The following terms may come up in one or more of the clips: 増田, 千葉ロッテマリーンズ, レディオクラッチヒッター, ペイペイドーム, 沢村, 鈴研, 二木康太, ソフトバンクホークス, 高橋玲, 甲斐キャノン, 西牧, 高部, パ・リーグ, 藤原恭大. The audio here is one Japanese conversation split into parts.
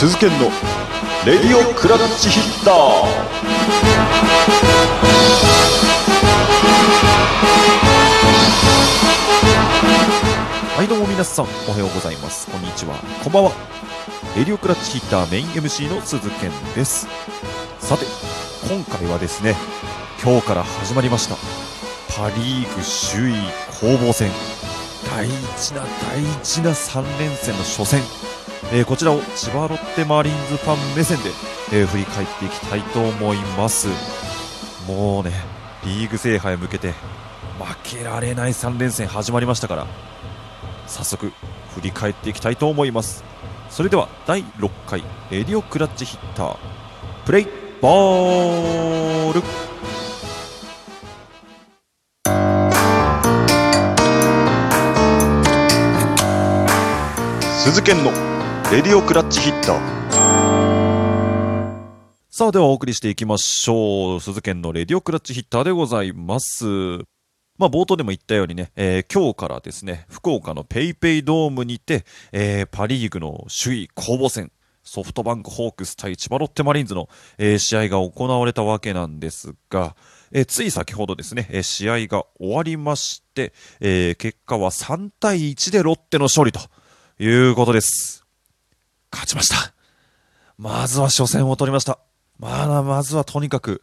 鈴研のレディオクラッチヒッター。はい、どうも皆さんおはようございます、こんにちは、こんばんは。レディオクラッチヒッターメイン MC の鈴研です。さて今回はですね、今日から始まりましたパ・リーグ首位攻防戦、大事な3連戦の初戦、こちらを千葉ロッテマリーンズファン目線で、振り返っていきたいと思います。もうね、リーグ制覇へ向けて負けられない3連戦始まりましたから、早速振り返っていきたいと思います。それでは第6回レディオクラッチヒッタープレイボール。鈴研のレディオクラッチヒッター。さあではお送りしていきましょう、鈴研のレディオクラッチヒッターでございます。冒頭でも言ったようにね、今日からですね、福岡のペイペイドームにて、パリーグの首位攻防戦、ソフトバンクホークス対千葉ロッテマリーンズの、試合が行われたわけなんですが、つい先ほどですね、試合が終わりまして、結果は3対1でロッテの勝利ということです。勝ちました。まずは初戦を取りました。まずはとにかく、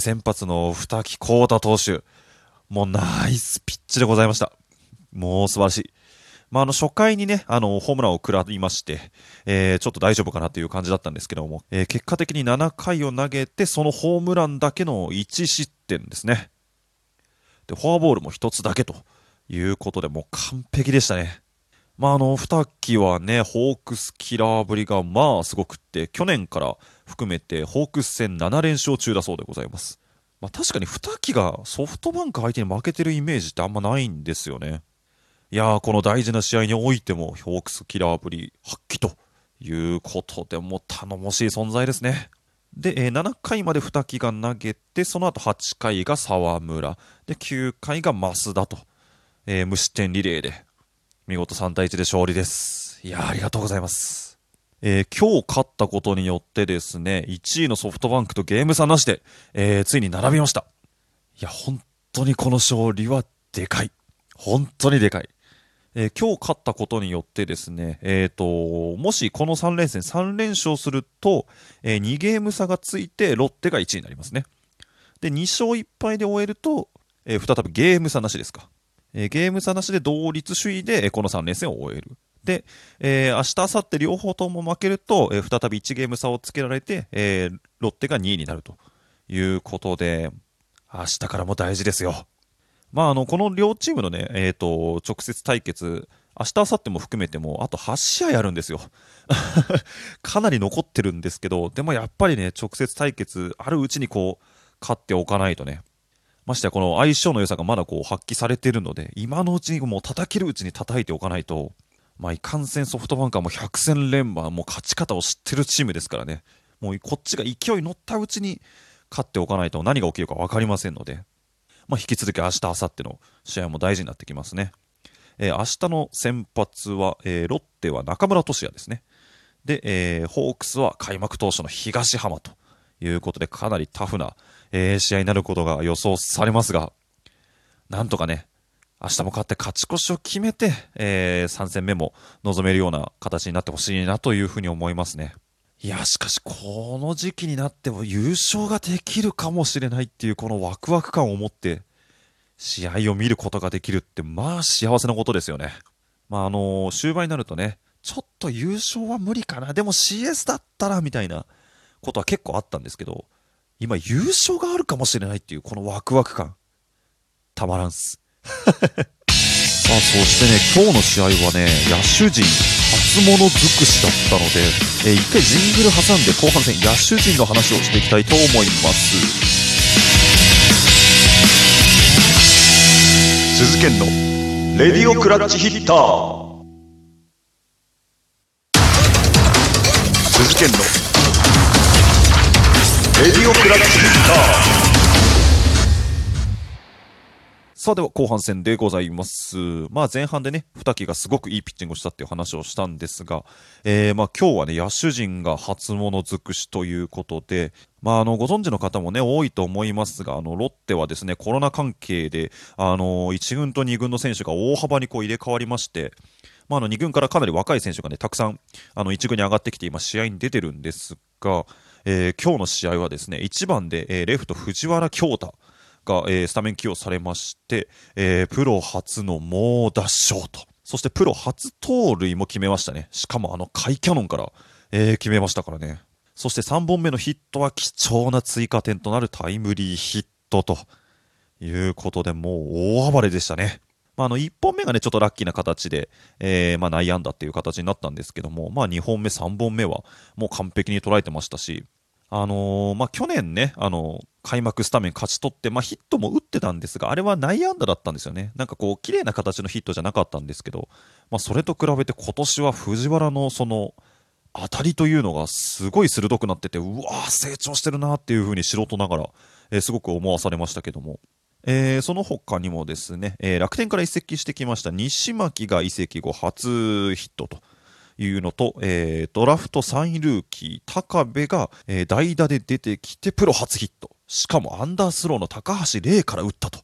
先発の二木康太投手、もうナイスピッチでございました。もう素晴らしい。初回にね、ホームランを食らいまして、ちょっと大丈夫かなという感じだったんですけども、結果的に7回を投げて、そのホームランだけの1失点ですね。でフォアボールも1つだけということで、もう完璧でしたね。二木はね、ホークスキラーぶりがすごくって、去年から含めてホークス戦7連勝中だそうでございます。確かに二木がソフトバンク相手に負けてるイメージってあんまないんですよね。いやー、この大事な試合においてもホークスキラーぶり発揮ということで、もう頼もしい存在ですね。で、7回まで二木が投げて、その後8回が沢村で、9回が増田と、無失点リレーで見事3対1で勝利です。いや、ありがとうございます。今日勝ったことによってですね、1位のソフトバンクとゲーム差なしで、ついに並びました。いや、本当にこの勝利はでかい、本当にでかい。今日勝ったことによってですね、もしこの3連戦3連勝すると、2ゲーム差がついてロッテが1位になりますね。で2勝1敗で終えると、再びゲーム差なしですか、ゲーム差なしで同率首位でこの3連戦を終える。で、明日明後日両方とも負けると、再び1ゲーム差をつけられて、ロッテが2位になるということで、明日からも大事ですよ。この両チームのね、直接対決、明日明後日も含めてもあと8試合あるんですよかなり残ってるんですけど、でもやっぱりね、直接対決あるうちにこう勝っておかないとね、ましてやこの相性の良さがまだこう発揮されているので、今のうちにもう叩けるうちに叩いておかないと、いかんせんソフトバンクはもう百戦錬磨、もう勝ち方を知ってるチームですからね、もうこっちが勢い乗ったうちに勝っておかないと何が起きるか分かりませんので、引き続き明日明後日の試合も大事になってきますね。明日の先発は、ロッテは中村俊也ですね。で、ホークスは開幕投手の東浜ということで、かなりタフな試合になることが予想されますが、なんとかね、明日も勝って勝ち越しを決めて、3戦目も臨めるような形になってほしいなというふうに思いますね。いや、しかしこの時期になっても優勝ができるかもしれないっていう、このワクワク感を持って試合を見ることができるって、幸せなことですよね。終盤になるとね、ちょっと優勝は無理かな、でも CS だったらみたいなことは結構あったんですけど、今優勝があるかもしれないっていう、このワクワク感たまらんすそしてね、今日の試合はね、野手陣初物尽くしだったので、一回ジングル挟んで後半戦野手陣の話をしていきたいと思います。鈴研のレディオクラッチヒッター。鈴研のレディオクラッチヒッター。さあでは後半戦でございます。まあ、前半でね二木がすごくいいピッチングをしたっていう話をしたんですが、まあ今日はね野手陣が初物尽くしということで、まあ、ご存知の方もね多いと思いますが、ロッテはですねコロナ関係で1軍と2軍の選手が大幅にこう入れ替わりまして、まあ、2軍からかなり若い選手がねたくさん1軍に上がってきて今試合に出てるんですが、今日の試合はですね1番で、レフト藤原恭大が、スタメン起用されまして、プロ初の猛奪賞と、そしてプロ初盗塁も決めましたね。しかも甲斐キャノンから、決めましたからね。そして3本目のヒットは貴重な追加点となるタイムリーヒットということで、もう大暴れでしたね。まあ、1本目がねちょっとラッキーな形で、まあ内野安打っていう形になったんですけども、まあ、2本目3本目はもう完璧に捉えてましたし、まあ、去年ね開幕スタメン勝ち取って、まあ、ヒットも打ってたんですが、あれは内野安打だったんですよね。なんかこう綺麗な形のヒットじゃなかったんですけど、まあ、それと比べて今年は藤原のその当たりというのがすごい鋭くなってて、うわー成長してるなっていう風に素人ながら、すごく思わされましたけども、その他にもですね、楽天から移籍してきました西牧が移籍後初ヒットというのと、ドラフト3位ルーキー高部が、代打で出てきてプロ初ヒット、しかもアンダースローの高橋玲から打ったと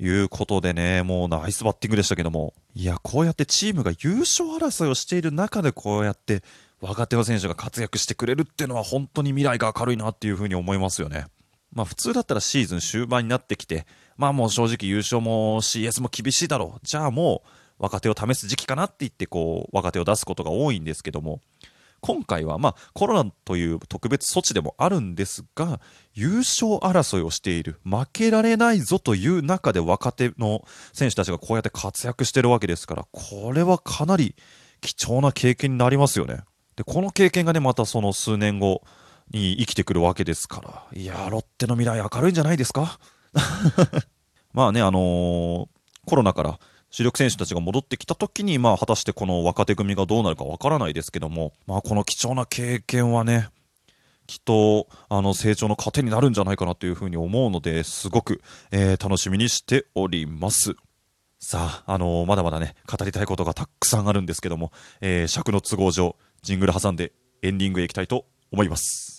いうことでね、もうナイスバッティングでしたけども、いやこうやってチームが優勝争いをしている中でこうやって若手の選手が活躍してくれるっていうのは本当に未来が明るいなっていうふうに思いますよね。まあ、普通だったらシーズン終盤になってきて、まあもう正直優勝も CS も厳しいだろう、じゃあもう若手を試す時期かなって言ってこう若手を出すことが多いんですけども、今回はまあコロナという特別措置でもあるんですが、優勝争いをしている、負けられないぞという中で若手の選手たちがこうやって活躍してるわけですから、これはかなり貴重な経験になりますよね。でこの経験がねまたその数年後に生きてくるわけですから、いやロッテの未来明るいんじゃないですかまあねコロナから主力選手たちが戻ってきた時に、まあ、果たしてこの若手組がどうなるかわからないですけども、まあ、この貴重な経験はねきっと成長の糧になるんじゃないかなというふうに思うので、すごく、楽しみにしております。さあ、まだまだね語りたいことがたくさんあるんですけども、尺の都合上ジングル挟んでエンディングへ行きたいと思います。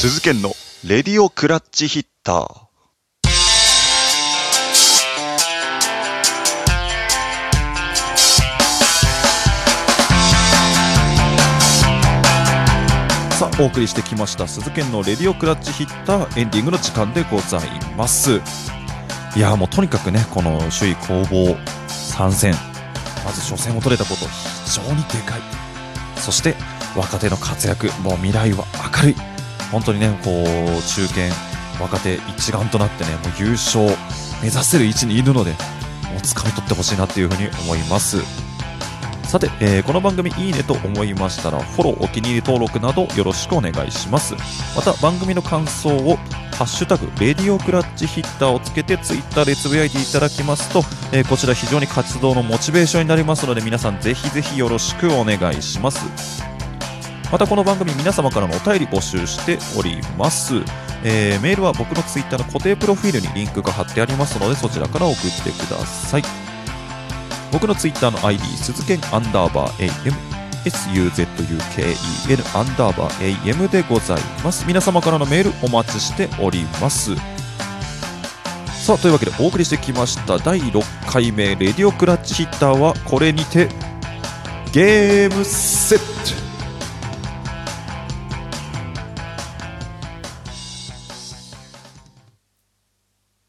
鈴研のレディオクラッチヒッター。さあお送りしてきました鈴研のレディオクラッチヒッター、エンディングの時間でございます。いやもうとにかくねこの首位攻防3戦、まず初戦を取れたこと非常にでかい、そして若手の活躍、もう未来は明るい、本当にねこう中堅若手一丸となってねもう優勝目指せる位置にいるので、もう掴み取ってほしいなっていうふうに思います。さて、この番組いいねと思いましたらフォロー、お気に入り登録などよろしくお願いします。また番組の感想をハッシュタグレディオクラッチヒッターをつけてツイッターでつぶやいていただきますと、こちら非常に活動のモチベーションになりますので、皆さんぜひぜひよろしくお願いします。またこの番組皆様からのお便り募集しております。メールは僕のツイッターの固定プロフィールにリンクが貼ってありますので、そちらから送ってください。僕のツイッターの ID 鈴研_am SUZUKEN_am でございます。皆様からのメールお待ちしております。さあというわけでお送りしてきました第6回目レディオクラッチヒッターはこれにてゲームセット。